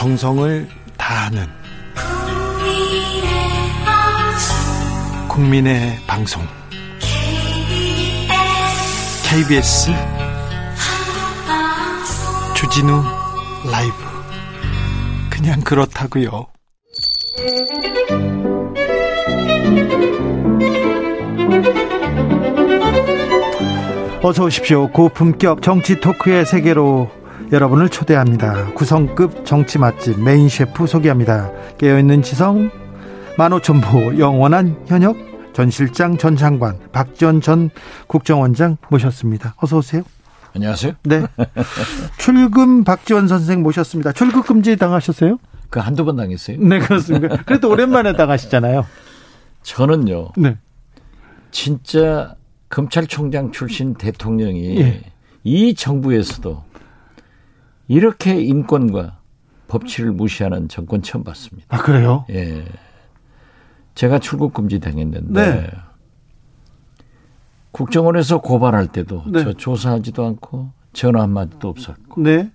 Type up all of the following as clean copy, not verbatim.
정성을 다하는 국민의 방송 KBS 주진우 라이브. 그냥 그렇다고요. 어서 오십시오. 고품격 정치 토크의 세계로 여러분을 초대합니다. 구성급 정치 맛집 메인 셰프 소개합니다. 깨어있는 지성, 15,000보 영원한 현역, 전 실장, 전 장관, 박지원 전 국정원장 모셨습니다. 어서 오세요. 안녕하세요. 네. 출금 박지원 선생 모셨습니다. 출국 금지 당하셨어요? 그 한두 번 당했어요. 네, 그렇습니다. 그래도 오랜만에 당하시잖아요. 저는요. 네. 진짜 검찰총장 출신 대통령이 예. 이 정부에서도 이렇게 인권과 법치를 무시하는 정권 처음 봤습니다. 아, 그래요? 예. 제가 출국 금지 당했는데 네. 국정원에서 고발할 때도 네. 저 조사하지도 않고 전화 한마디도 없었고 네.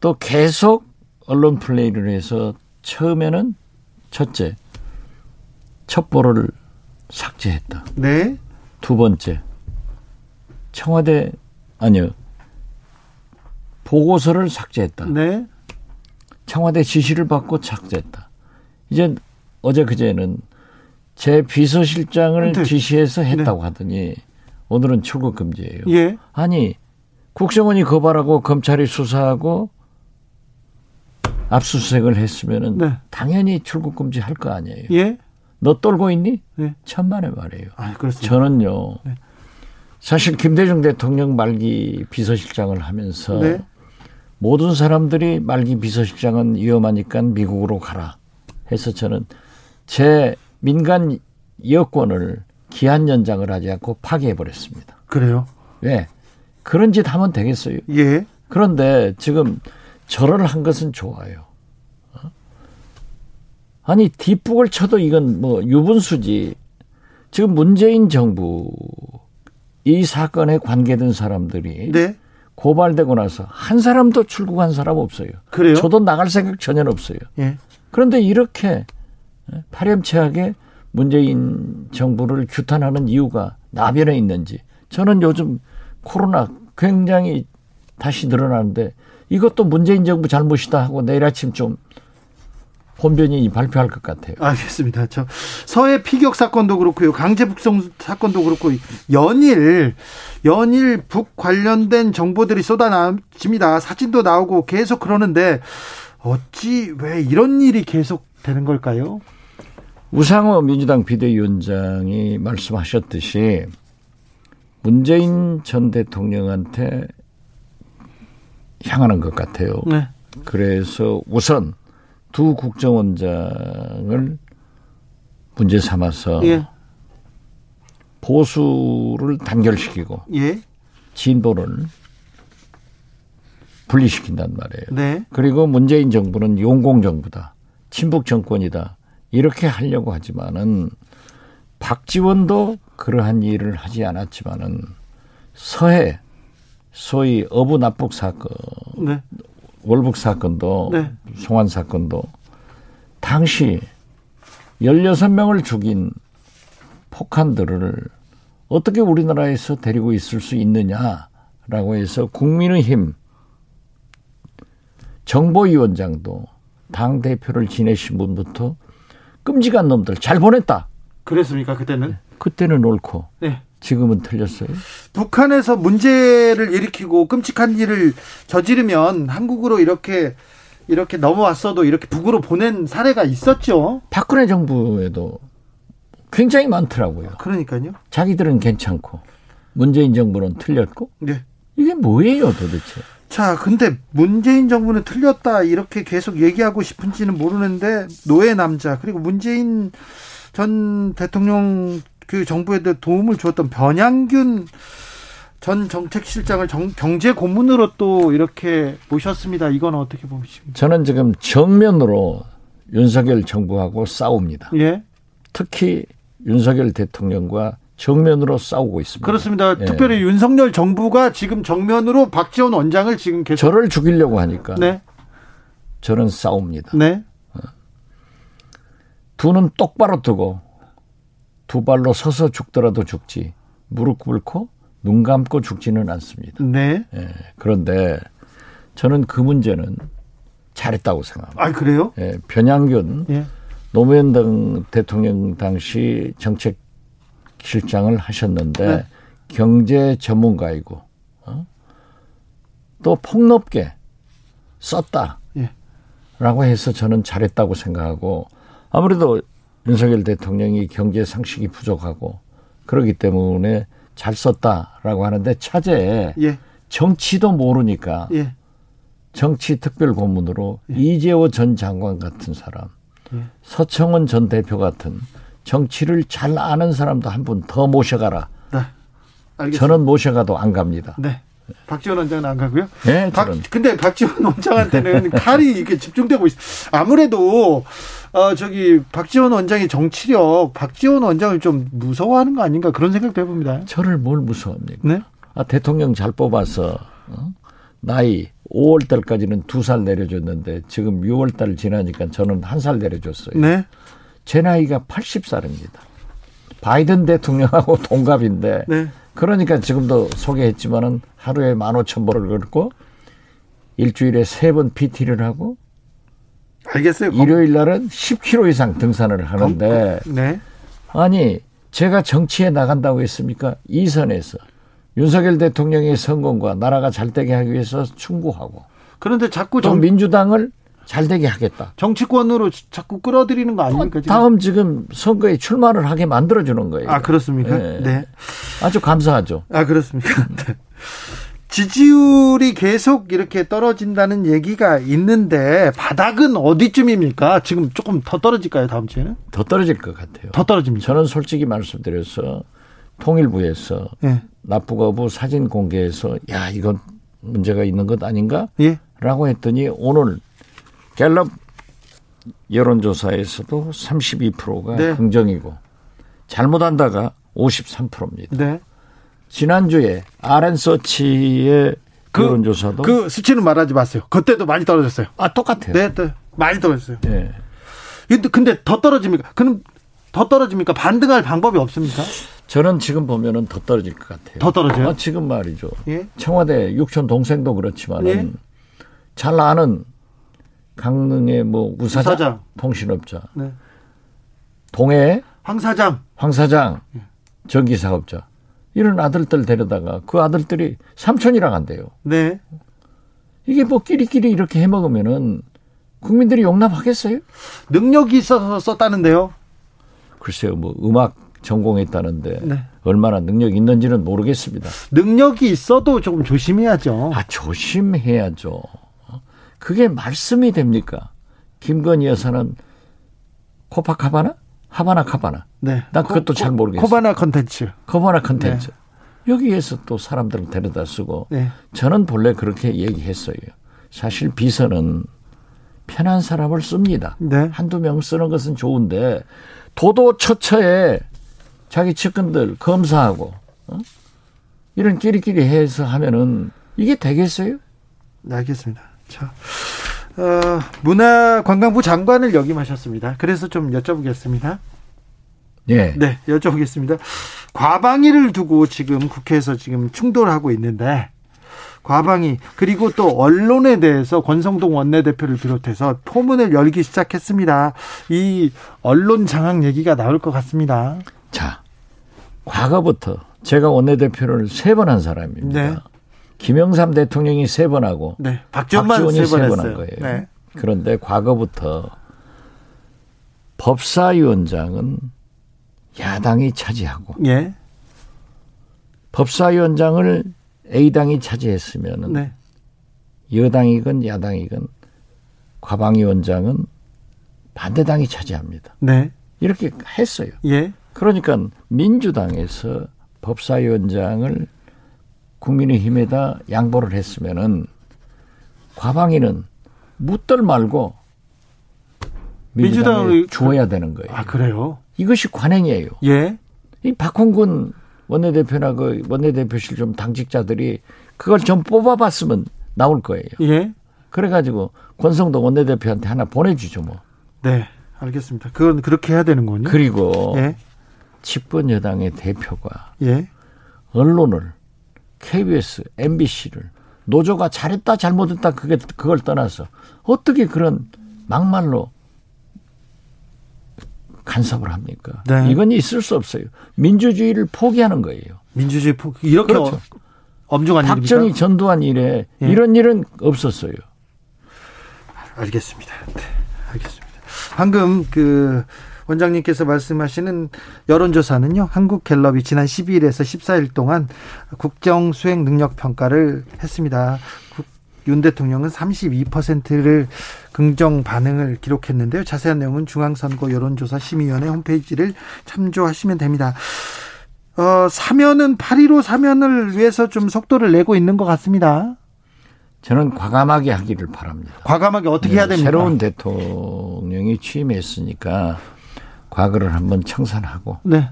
또 계속 언론 플레이를 해서 처음에는 첫째 첩보를 삭제했다. 네. 두 번째 보고서를 삭제했다. 네. 청와대 지시를 받고 삭제했다. 이제 어제 그제는 제 비서실장을 네. 지시해서 했다고 네. 하더니 오늘은 출국 금지예요. 예. 아니 국정원이 고발하고 검찰이 수사하고 압수수색을 했으면은 네. 당연히 출국 금지 할 거 아니에요. 예. 너 떨고 있니? 네. 천만의 말이에요. 아, 그렇습니다. 저는요. 네. 사실 김대중 대통령 말기 비서실장을 하면서 네. 모든 사람들이 말기 비서실장은 위험하니까 미국으로 가라 해서 저는 제 민간 여권을 기한 연장을 하지 않고 파기해버렸습니다. 그래요? 네. 그런 짓 하면 되겠어요. 예. 그런데 지금 절을 한 것은 좋아요. 어? 아니 뒷북을 쳐도 이건 뭐 유분수지. 지금 문재인 정부 이 사건에 관계된 사람들이 네. 고발되고 나서 한 사람도 출국한 사람 없어요. 그래요? 저도 나갈 생각 전혀 없어요. 예. 그런데 이렇게 파렴치하게 문재인 정부를 규탄하는 이유가 나변에 있는지. 저는 요즘 코로나 굉장히 다시 늘어나는데 이것도 문재인 정부 잘못이다 하고 내일 아침 좀 본변이 발표할 것 같아요. 알겠습니다. 저 서해 피격 사건도 그렇고요. 강제 북송 사건도 그렇고 연일 북 관련된 정보들이 쏟아집니다. 사진도 나오고 계속 그러는데 어찌 왜 이런 일이 계속 되는 걸까요? 우상호 민주당 비대위원장이 말씀하셨듯이 문재인 전 대통령한테 향하는 것 같아요. 네. 그래서 우선 두 국정원장을 문제 삼아서 예. 보수를 단결시키고 예. 진보를 분리시킨단 말이에요. 네. 그리고 문재인 정부는 용공정부다. 친북 정권이다. 이렇게 하려고 하지만은 박지원도 그러한 일을 하지 않았지만은 서해 소위 어부납북 사건 네. 월북 사건도 네. 송환 사건도 당시 16명을 죽인 폭한들을 어떻게 우리나라에서 데리고 있을 수 있느냐라고 해서 국민의힘 정보위원장도 당대표를 지내신 분부터 끔찍한 놈들 잘 보냈다. 그랬습니까 그때는? 네. 그때는 옳고 네. 지금은 틀렸어요. 북한에서 문제를 일으키고 끔찍한 일을 저지르면 한국으로 이렇게 넘어왔어도 이렇게 북으로 보낸 사례가 있었죠. 박근혜 정부에도 굉장히 많더라고요. 그러니까요. 자기들은 괜찮고 문재인 정부는 틀렸고 네. 이게 뭐예요 도대체. 자, 근데 문재인 정부는 틀렸다 이렇게 계속 얘기하고 싶은지는 모르는데 노예 남자 그리고 문재인 전 대통령 그 정부에 대해 도움을 주었던 변양균 전 정책실장을 경제 고문으로 또 이렇게 모셨습니다. 이건 어떻게 보십니까? 저는 지금 정면으로 윤석열 정부하고 싸웁니다. 예. 특히 윤석열 대통령과 정면으로 싸우고 있습니다. 그렇습니다. 예. 특별히 윤석열 정부가 지금 정면으로 박지원 원장을 지금 계속 저를 죽이려고 하니까 네. 저는 싸웁니다. 네. 두 눈 똑바로 뜨고 두 발로 서서 죽더라도 죽지 무릎 꿇고 눈 감고 죽지는 않습니다. 네. 예, 그런데 저는 그 문제는 잘했다고 생각합니다. 아, 그래요? 예, 변양균 예. 노무현 대통령 당시 정책실장을 하셨는데 네. 경제 전문가이고 또 폭넓게 썼다라고 예. 해서 저는 잘했다고 생각하고 아무래도 윤석열 대통령이 경제 상식이 부족하고 그렇기 때문에 잘 썼다라고 하는데 차제에 예. 정치도 모르니까 예. 정치특별고문으로 예. 이재호 전 장관 같은 사람 예. 서청원 전 대표 같은 정치를 잘 아는 사람도 한 분 더 모셔가라. 네. 알겠습니다. 저는 모셔가도 안 갑니다. 네. 박지원 원장은 안 가고요. 네, 근데 박지원 원장한테는 칼이 이렇게 집중되고 있어요. 아무래도 박지원 원장의 정치력, 박지원 원장을 좀 무서워하는 거 아닌가 그런 생각도 해봅니다. 저를 뭘 무서워합니까? 네? 아, 대통령 잘 뽑아서 나이 5월 달까지는 2살 내려줬는데 지금 6월 달 지나니까 저는 1살 내려줬어요. 네. 제 나이가 80살입니다. 바이든 대통령하고 동갑인데 네. 그러니까 지금도 소개했지만은 하루에 15,000보를 걷고 일주일에 3번 PT를 하고 알겠어요. 일요일 날은 10km 이상 등산을 하는데 네. 아니 제가 정치에 나간다고 했습니까? 이선에서 윤석열 대통령의 성공과 나라가 잘되게 하기 위해서 충고하고 그런데 자꾸 또 민주당을 잘되게 하겠다. 정치권으로 자꾸 끌어들이는 거 아닙니까? 지금? 다음 지금 선거에 출마를 하게 만들어주는 거예요. 아 그렇습니까? 네. 네. 아주 감사하죠. 아 그렇습니까? 네. 지지율이 계속 이렇게 떨어진다는 얘기가 있는데 바닥은 어디쯤입니까? 지금 조금 더 떨어질까요? 다음 주에는? 더 떨어질 것 같아요. 더 떨어집니다. 저는 솔직히 말씀드려서 통일부에서 네. 납북어부 사진 공개해서 야 이건 문제가 있는 것 아닌가? 예. 라고 했더니 오늘 갤럽 여론조사에서도 32%가 네. 긍정이고 잘못한다가 53%입니다. 네. 지난주에 RN서치의 여론조사도 그 수치는 말하지 마세요. 그때도 많이 떨어졌어요. 아 똑같아요. 네, 또 많이 떨어졌어요. 네. 근데 더 떨어집니까? 그럼 더 떨어집니까? 반등할 방법이 없습니까? 저는 지금 보면은 더 떨어질 것 같아요. 더 떨어져요? 아, 지금 말이죠. 예? 청와대 육촌 동생도 그렇지만은 예? 잘 아는 강릉의 뭐 우사장 통신업자, 네. 동해 황 사장, 예. 전기사업자 이런 아들들 데려다가 그 아들들이 삼촌이랑 한대요. 네. 이게 뭐 끼리끼리 이렇게 해먹으면은 국민들이 용납하겠어요? 능력이 있어서 썼다는데요. 글쎄요, 뭐 음악 전공했다는데 네. 얼마나 능력이 있는지는 모르겠습니다. 능력이 있어도 조금 조심해야죠. 아 조심해야죠. 그게 말씀이 됩니까? 김건희 여사는 코파카바나? 하바나카바나. 네. 난 그것도 잘 모르겠어요. 코바나 컨텐츠. 네. 여기에서 또 사람들을 데려다 쓰고 네. 저는 본래 그렇게 얘기했어요. 사실 비서는 편한 사람을 씁니다. 네. 한두 명 쓰는 것은 좋은데 도도처처에 자기 측근들 검사하고 이런 끼리끼리 해서 하면은 이게 되겠어요? 네, 알겠습니다. 자, 문화관광부 장관을 역임하셨습니다. 그래서 좀 여쭤보겠습니다. 예. 네, 여쭤보겠습니다. 과방위를 두고 지금 국회에서 지금 충돌하고 있는데 과방위 그리고 또 언론에 대해서 권성동 원내대표를 비롯해서 포문을 열기 시작했습니다. 이 언론 장악 얘기가 나올 것 같습니다. 자, 과거부터 제가 원내대표를 3번 한 사람입니다. 네. 김영삼 대통령이 3번 하고 네, 박지원이 3번 한 거예요. 네. 그런데 과거부터 법사위원장은 야당이 차지하고 예. 법사위원장을 A당이 차지했으면 네. 여당이건 야당이건 과방위원장은 반대당이 차지합니다. 네. 이렇게 했어요. 예. 그러니까 민주당에서 법사위원장을 국민의힘에다 양보를 했으면은 과방위는 묻들 말고 민주당을 주어야 되는 거예요. 아 그래요? 이것이 관행이에요. 예. 이 박홍근 원내대표나 그 원내대표실 좀 당직자들이 그걸 좀 뽑아봤으면 나올 거예요. 예. 그래가지고 권성동 원내대표한테 하나 보내주죠 뭐. 네, 알겠습니다. 그건 그렇게 해야 되는군요. 그리고 예. 집권 여당의 대표가 예. 언론을 KBS, MBC를 노조가 잘했다 잘못했다 그걸 떠나서 어떻게 그런 막말로 간섭을 합니까? 네. 이건 있을 수 없어요. 민주주의를 포기하는 거예요. 민주주의 포기. 이렇게 그렇죠. 엄중한 일입니까? 박정희 전두환 이래 예. 이런 일은 없었어요. 알겠습니다. 네, 알겠습니다. 방금 그 원장님께서 말씀하시는 여론조사는요. 한국 갤럽이 지난 12일에서 14일 동안 국정 수행 능력 평가를 했습니다. 윤 대통령은 32%를 긍정 반응을 기록했는데요. 자세한 내용은 중앙선거여론조사심의위원회 홈페이지를 참조하시면 됩니다. 사면은 8.15 사면을 위해서 좀 속도를 내고 있는 것 같습니다. 저는 과감하게 하기를 바랍니다. 과감하게 어떻게 해야 됩니까? 새로운 대통령이 취임했으니까 과거를 한번 청산하고 네.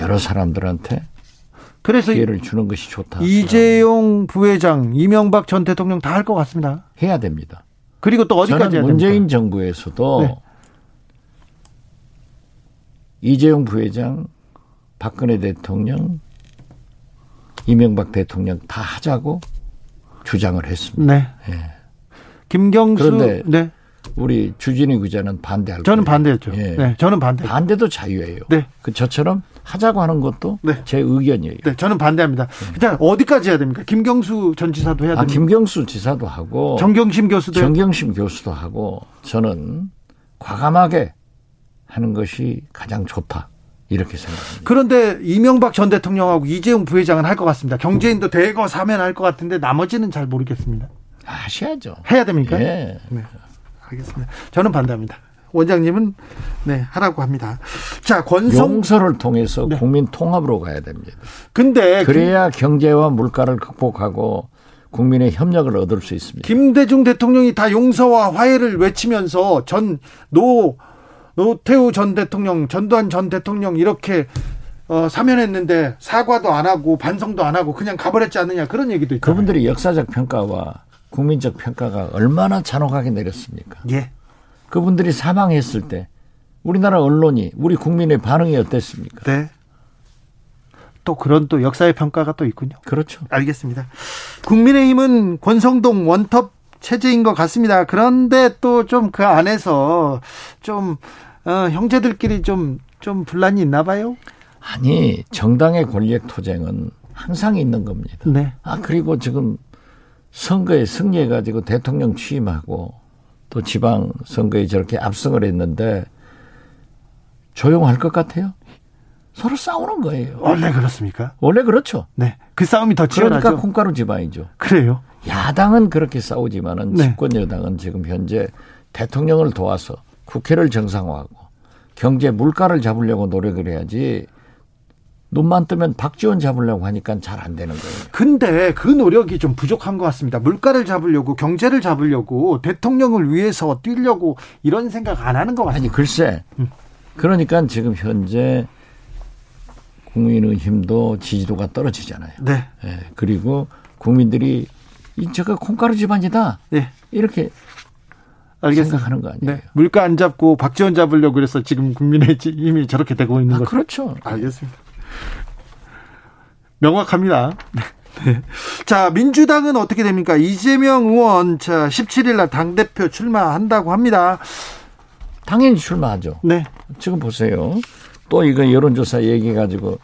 여러 사람들한테 그래서 기회를 주는 것이 좋다. 이재용 부회장, 이명박 전 대통령 다 할 것 같습니다. 해야 됩니다. 그리고 또 어디까지 해야 됩니까? 저는 문재인 정부에서도 네. 이재용 부회장, 박근혜 대통령, 이명박 대통령 다 하자고 주장을 했습니다. 네. 예. 김경수. 그런데 네. 우리 주진우 기자는 반대할 거예요. 저는 반대했죠. 예. 네, 저는 반대. 반대도 자유예요. 네. 그 저처럼 하자고 하는 것도 네. 제 의견이에요. 네, 저는 반대합니다. 네. 일단 어디까지 해야 됩니까? 김경수 전 지사도 해야 됩니까? 김경수 지사도 하고 정경심 교수도 하고 저는 과감하게 하는 것이 가장 좋다. 이렇게 생각합니다. 그런데 이명박 전 대통령하고 이재용 부회장은 할 것 같습니다. 경제인도 대거 사면할 것 같은데 나머지는 잘 모르겠습니다. 하셔야죠. 해야 됩니까? 예. 네. 알겠습니다. 저는 반대합니다. 원장님은 네 하라고 합니다. 자, 용서를 통해서 네. 국민 통합으로 가야 됩니다. 근데 그래야 경제와 물가를 극복하고 국민의 협력을 얻을 수 있습니다. 김대중 대통령이 다 용서와 화해를 외치면서 노태우 전 대통령, 전두환 전 대통령 이렇게 사면했는데 사과도 안 하고 반성도 안 하고 그냥 가버렸지 않느냐 그런 얘기도 있잖아요. 그분들이 역사적 평가와 국민적 평가가 얼마나 잔혹하게 내렸습니까? 예. 그분들이 사망했을 때 우리나라 언론이 우리 국민의 반응이 어땠습니까? 네. 또 그런 또 역사의 평가가 또 있군요. 그렇죠. 알겠습니다. 국민의힘은 권성동 원톱 체제인 것 같습니다. 그런데 또 좀 그 안에서 좀 형제들끼리 좀 분란이 있나 봐요? 아니, 정당의 권력 투쟁은 항상 있는 겁니다. 네. 아, 그리고 지금 선거에 승리해가지고 대통령 취임하고 또 지방선거에 저렇게 압승을 했는데 조용할 것 같아요? 서로 싸우는 거예요. 원래 그렇습니까? 원래 그렇죠. 네. 그 싸움이 더 치열하죠. 그러니까 콩가루 지방이죠. 그래요? 야당은 그렇게 싸우지만은 네. 집권 여당은 지금 현재 대통령을 도와서 국회를 정상화하고 경제 물가를 잡으려고 노력을 해야지 눈만 뜨면 박지원 잡으려고 하니까 잘 안 되는 거예요. 근데 그 노력이 좀 부족한 것 같습니다. 물가를 잡으려고 경제를 잡으려고 대통령을 위해서 뛰려고 이런 생각 안 하는 것 같아요. 아니 글쎄. 그러니까 지금 현재 국민의힘도 지지도가 떨어지잖아요. 네. 예, 그리고 국민들이 저거 콩가루 집안이다. 네. 이렇게 알겠습니다. 생각하는 거 아니에요. 네. 물가 안 잡고 박지원 잡으려고 그래서 지금 국민의힘이 저렇게 되고 있는 거죠. 그렇죠. 알겠습니다. 명확합니다. 네. 자, 민주당은 어떻게 됩니까? 이재명 의원, 자, 17일 날 당대표 출마한다고 합니다. 당연히 출마하죠. 네. 지금 보세요. 또 이거 여론조사 얘기해가지고.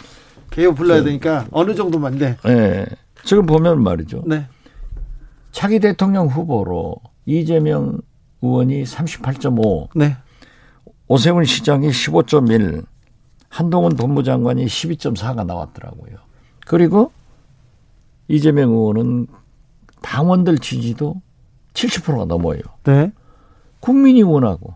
개요 불러야 되니까 어느 정도만 돼. 네. 지금 보면 말이죠. 네. 차기 대통령 후보로 이재명 의원이 38.5. 네. 오세훈 시장이 15.1. 한동훈 법무장관이 12.4가 나왔더라고요. 그리고 이재명 의원은 당원들 지지도 70%가 넘어요. 네. 국민이 원하고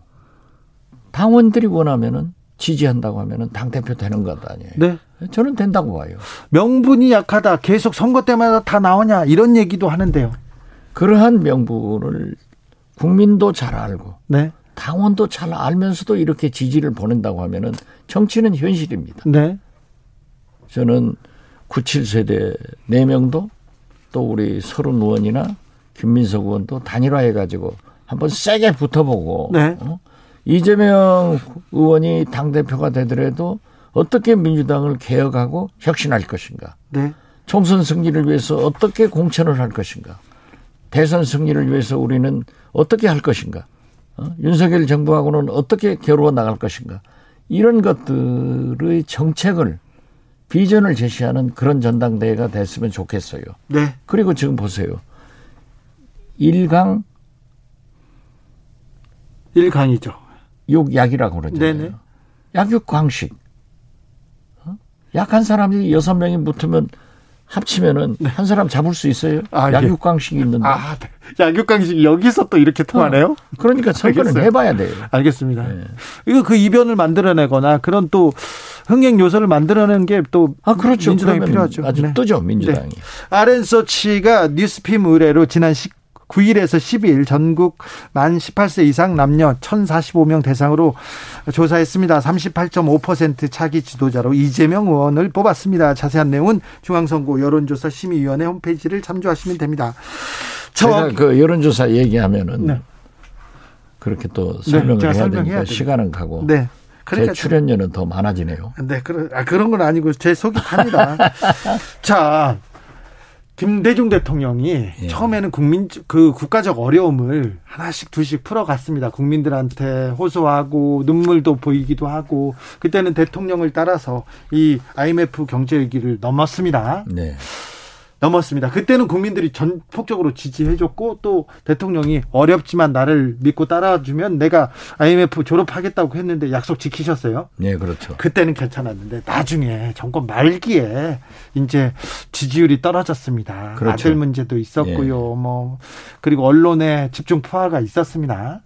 당원들이 원하면은 지지한다고 하면은 당대표 되는 것 아니에요. 네. 저는 된다고 봐요. 명분이 약하다. 계속 선거 때마다 다 나오냐 이런 얘기도 하는데요. 그러한 명분을 국민도 잘 알고 네. 당원도 잘 알면서도 이렇게 지지를 보낸다고 하면은 정치는 현실입니다. 네. 저는 97세대 4명도 또 우리 서른 의원이나 김민석 의원도 단일화해가지고 한번 세게 붙어보고 네. 어? 이재명 의원이 당대표가 되더라도 어떻게 민주당을 개혁하고 혁신할 것인가. 네. 총선 승리를 위해서 어떻게 공천을 할 것인가. 대선 승리를 위해서 우리는 어떻게 할 것인가. 어? 윤석열 정부하고는 어떻게 겨루어 나갈 것인가. 이런 것들의 정책을 비전을 제시하는 그런 전당대회가 됐으면 좋겠어요. 네. 그리고 지금 보세요. 1강이죠. 욕약이라고 그러잖아요. 네네. 약육강식. 어? 약한 사람이 6명이 붙으면 합치면은 네. 한 사람 잡을 수 있어요? 아, 약육강식이 예. 있는데. 아, 약육강식 여기서 또 이렇게 통하네요? 어, 그러니까 참견을 해봐야 돼요. 알겠습니다. 네. 이거 그 이변을 만들어내거나 그런 또 흥행 요소를 만들어내는 게 또 아, 그렇죠. 민주당이 필요하죠. 아주 네. 뜨죠, 민주당이. 네. RN서치가 뉴스핌 의뢰로 지난 9일에서 10일 전국 만 18세 이상 남녀 1,045명 대상으로 조사했습니다. 38.5% 차기 지도자로 이재명 의원을 뽑았습니다. 자세한 내용은 중앙선거 여론조사심의위원회 홈페이지를 참조하시면 됩니다. 제가 그 여론조사 얘기하면은 네. 그렇게 또 설명을 네, 해야 되니까 시간은 가고. 네. 그러니까 제 출연료는 더 많아지네요. 네, 그런 건 아니고 제 속이 탑니다. 자. 김대중 대통령이 예. 처음에는 국가적 어려움을 하나씩 둘씩 풀어갔습니다. 국민들한테 호소하고 눈물도 보이기도 하고 그때는 대통령을 따라서 이 IMF 경제 위기를 넘었습니다. 네. 넘었습니다. 그때는 국민들이 전폭적으로 지지해줬고 또 대통령이 어렵지만 나를 믿고 따라주면 내가 IMF 졸업하겠다고 했는데 약속 지키셨어요. 네, 그렇죠. 그때는 괜찮았는데 나중에 정권 말기에 이제 지지율이 떨어졌습니다. 그렇죠. 아들 문제도 있었고요. 예. 뭐 그리고 언론에 집중 포화가 있었습니다.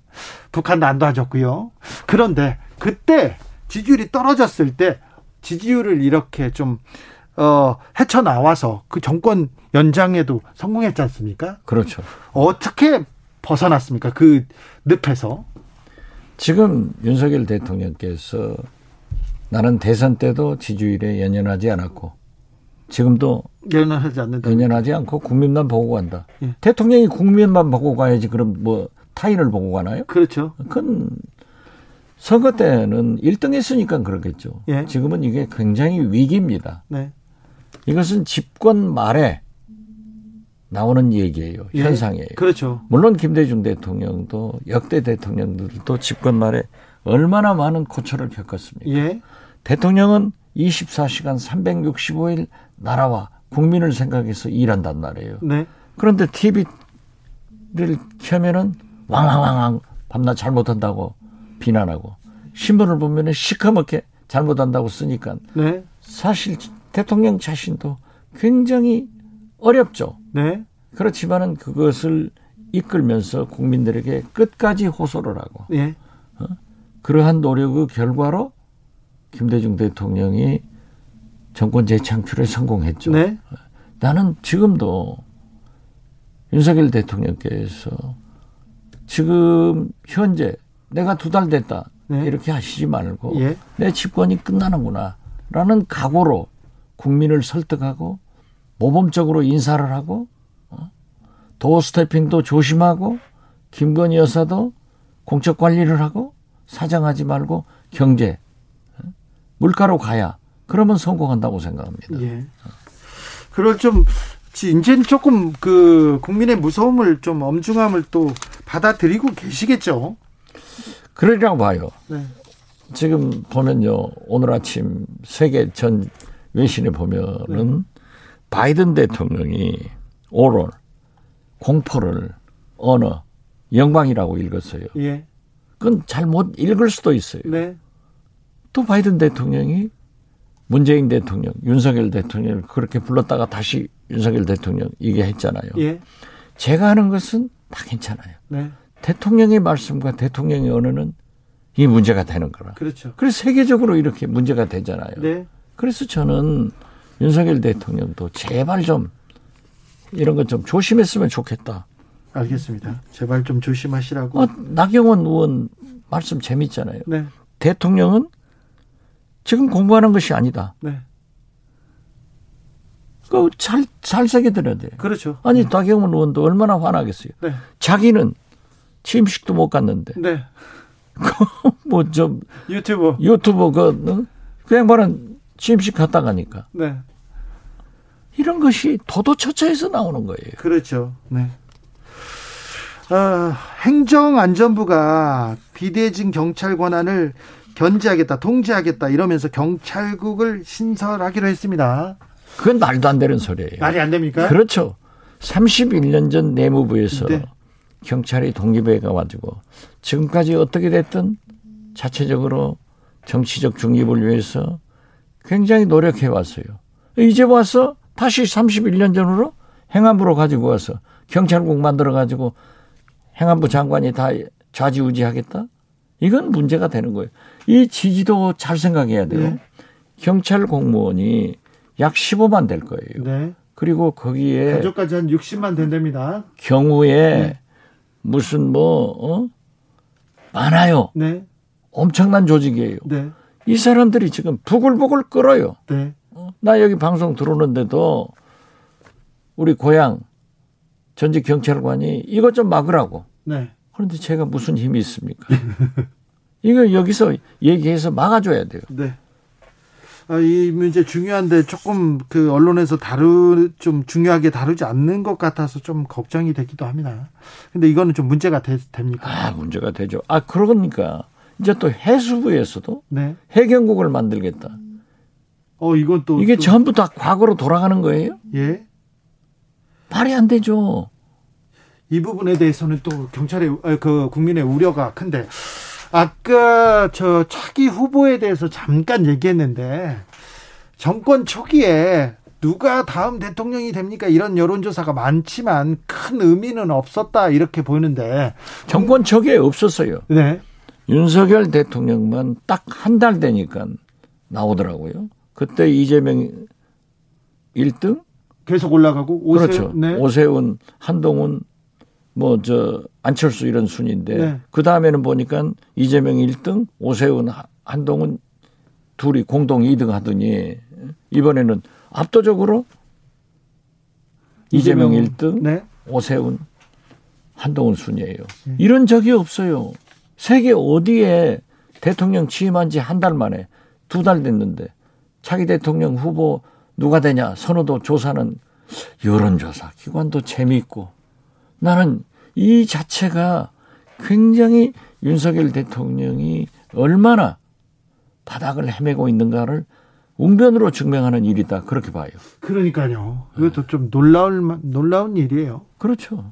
북한도 안 도와줬고요. 그런데 그때 지지율이 떨어졌을 때 지지율을 이렇게 좀 헤쳐나와서 그 정권 연장에도 성공했지 않습니까? 그렇죠. 어떻게 벗어났습니까? 그 늪에서. 지금 윤석열 대통령께서 나는 대선 때도 지지율에 연연하지 않았고 지금도 연연하지 않고 국민만 보고 간다. 예. 대통령이 국민만 보고 가야지 그럼 뭐 타인을 보고 가나요? 그렇죠. 그건 선거 때는 1등 했으니까 그렇겠죠. 예. 지금은 이게 굉장히 위기입니다. 네. 이것은 집권 말에 나오는 얘기예요. 예. 현상이에요. 그렇죠. 물론 김대중 대통령도 역대 대통령들도 집권 말에 얼마나 많은 고초를 겪었습니까? 예. 대통령은 24시간 365일 나라와 국민을 생각해서 일한단 말이에요. 네. 그런데 TV를 켜면은 왕왕왕왕 밤낮 잘못한다고 비난하고 신문을 보면은 시커멓게 잘못한다고 쓰니까 네. 사실 대통령 자신도 굉장히 어렵죠. 네. 그렇지만은 그것을 이끌면서 국민들에게 끝까지 호소를 하고 네. 어? 그러한 노력의 결과로 김대중 대통령이 정권 재창출에 성공했죠. 네. 나는 지금도 윤석열 대통령께서 지금 현재 내가 2달 됐다 네. 이렇게 하시지 말고 예. 내 집권이 끝나는구나 라는 각오로 국민을 설득하고 모범적으로 인사를 하고 도어스태핑도 조심하고 김건희 여사도 공적관리를 하고 사장하지 말고 경제 물가로 가야 그러면 성공한다고 생각합니다. 예. 그걸 좀 이제는 조금 그 국민의 무서움을 좀 엄중함을 또 받아들이고 계시겠죠. 그러리라고 봐요. 네. 지금 보면요. 오늘 아침 세계 전 외신에 보면은 네. 바이든 대통령이 오롤 공포를 언어 영방이라고 읽었어요. 예. 그건 잘못 읽을 수도 있어요. 네. 또 바이든 대통령이 문재인 대통령, 윤석열 대통령을 그렇게 불렀다가 다시 윤석열 대통령 이게 했잖아요. 예. 제가 하는 것은 다 괜찮아요. 네. 대통령의 말씀과 대통령의 언어는 이 문제가 되는 거라. 그렇죠. 그래서 세계적으로 이렇게 문제가 되잖아요. 네. 그래서 저는 윤석열 대통령도 제발 좀 이런 것 좀 조심했으면 좋겠다. 알겠습니다. 제발 좀 조심하시라고. 나경원 의원 말씀 재밌잖아요. 네. 대통령은 지금 공부하는 것이 아니다. 네. 그 잘 새겨들어야 돼요. 그렇죠. 아니 나경원 의원도 얼마나 화나겠어요. 네. 자기는 취임식도 못 갔는데. 네. 뭐 좀 유튜브 그 양반은 취임식 갔다 가니까. 네. 이런 것이 도도처처해서 나오는 거예요. 그렇죠. 네. 행정안전부가 비대진 경찰 권한을 견제하겠다, 통제하겠다 이러면서 경찰국을 신설하기로 했습니다. 그건 말도 안 되는 소리예요. 말이 안 됩니까? 그렇죠. 31년 전 내무부에서 네. 경찰이 독립해 가지고 지금까지 어떻게 됐든 자체적으로 정치적 중립을 위해서 굉장히 노력해 왔어요. 이제 와서 다시 31년 전으로 행안부로 가지고 와서 경찰국 만들어 가지고 행안부 장관이 다 좌지우지하겠다? 이건 문제가 되는 거예요. 이 지지도 잘 생각해야 돼요. 네. 경찰 공무원이 약 15만 될 거예요. 네. 그리고 거기에 가족까지 한 60만 된답니다. 경우에 네. 무슨 많아요. 네. 엄청난 조직이에요. 네. 이 사람들이 지금 부글부글 끓어요. 네. 나 여기 방송 들어오는데도 우리 고향 전직 경찰관이 이것 좀 막으라고. 네. 그런데 제가 무슨 힘이 있습니까? 이거 여기서 얘기해서 막아줘야 돼요. 네. 이 문제 중요한데 조금 그 언론에서 좀 중요하게 다루지 않는 것 같아서 좀 걱정이 되기도 합니다. 근데 이거는 좀 문제가 됩니까? 아, 문제가 되죠. 아, 그러니까 이제 또 해수부에서도 네. 해경국을 만들겠다. 이건 또 이게 전부 다 과거로 돌아가는 거예요? 예. 말이 안 되죠. 이 부분에 대해서는 또 국민의 우려가 큰데. 아까 저 차기 후보에 대해서 잠깐 얘기했는데 정권 초기에 누가 다음 대통령이 됩니까? 이런 여론조사가 많지만 큰 의미는 없었다 이렇게 보이는데 정권 초기에 없었어요. 네. 윤석열 대통령만 딱 한 달 되니까 나오더라고요. 그때 이재명 1등 계속 올라가고 그렇죠. 네. 오세훈, 한동훈 안철수 이런 순인데 네. 그다음에는 보니까 이재명 1등, 오세훈, 한동훈 둘이 공동 2등 하더니 이번에는 압도적으로 이재명 1등, 네. 오세훈, 한동훈 순이에요. 네. 이런 적이 없어요. 세계 어디에 대통령 취임한 지 한 달 만에 두 달 됐는데 차기 대통령 후보 누가 되냐 선호도 조사는 여론조사 기관도 재미있고 나는 이 자체가 굉장히 윤석열 대통령이 얼마나 바닥을 헤매고 있는가를 웅변으로 증명하는 일이다. 그렇게 봐요. 그러니까요. 이것도 좀 놀라운 일이에요. 그렇죠.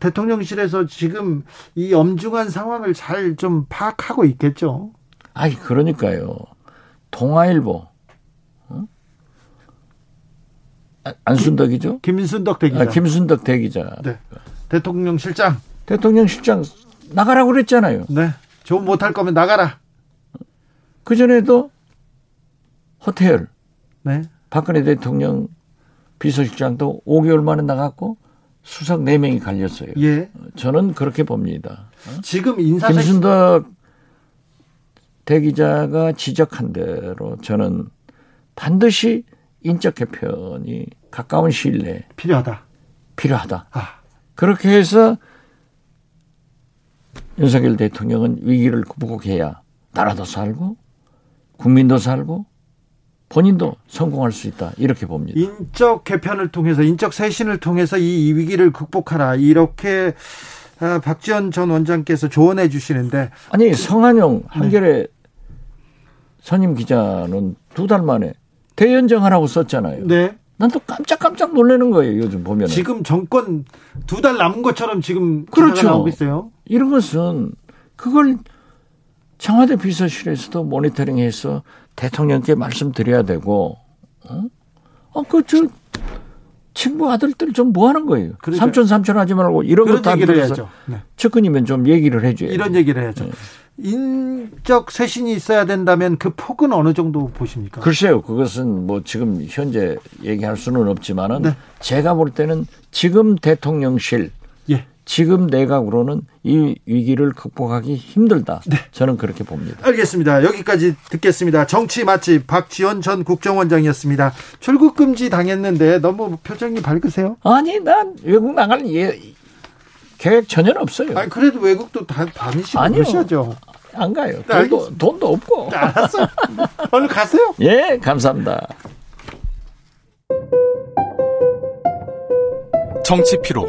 대통령실에서 지금 이 엄중한 상황을 잘 좀 파악하고 있겠죠. 아니 그러니까요. 동아일보. 안순덕이죠? 김순덕 대기자. 김순덕 대기자. 네. 대통령실장 나가라고 그랬잖아요. 네. 좀 못할 거면 나가라. 그 전에도 허태열. 네. 박근혜 대통령 비서실장도 5개월 만에 나갔고 수석 4명이 갈렸어요. 예. 저는 그렇게 봅니다. 지금 김순덕 대기자가 지적한 대로 저는 반드시 인적 개편이 가까운 시일 내에 필요하다. 그렇게 해서 윤석열 대통령은 위기를 극복해야 나라도 살고 국민도 살고 본인도 성공할 수 있다 이렇게 봅니다. 인적 개편을 통해서 인적 쇄신을 통해서 이 위기를 극복하라 이렇게 박지원 전 원장께서 조언해 주시는데 아니 성한용 한겨레 선임 기자는 두 달 만에 대연정하라고 썼잖아요. 네. 난 또 깜짝깜짝 놀라는 거예요. 요즘 보면 지금 정권 두 달 남은 것처럼 지금 그렇죠. 나오고 있어요. 이런 것은 그걸 청와대 비서실에서도 모니터링해서 대통령께 말씀드려야 되고 저 친구 아들들 좀 뭐 하는 거예요. 그러니까. 삼촌 하지 말고 이런 것 다 얘기해야죠. 네. 측근이면 좀 얘기를 해줘야죠. 이런 얘기를 해야죠. 네. 인적 쇄신이 있어야 된다면 그 폭은 어느 정도 보십니까? 글쎄요. 그것은 지금 현재 얘기할 수는 없지만은 네. 제가 볼 때는 지금 대통령실, 지금 내각으로는 이 위기를 극복하기 힘들다. 네. 저는 그렇게 봅니다. 알겠습니다. 여기까지 듣겠습니다. 정치 맛집 박지원 전 국정원장이었습니다. 출국 금지 당했는데 너무 표정이 밝으세요? 아니, 난 외국 나갈 계획 전혀 없어요. 아니, 그래도 외국도 다 밤이시고 그러셔야죠. 안 가요. 돈도 없고. 알았어요. 오늘 가세요. 예, 감사합니다. 정치 피로,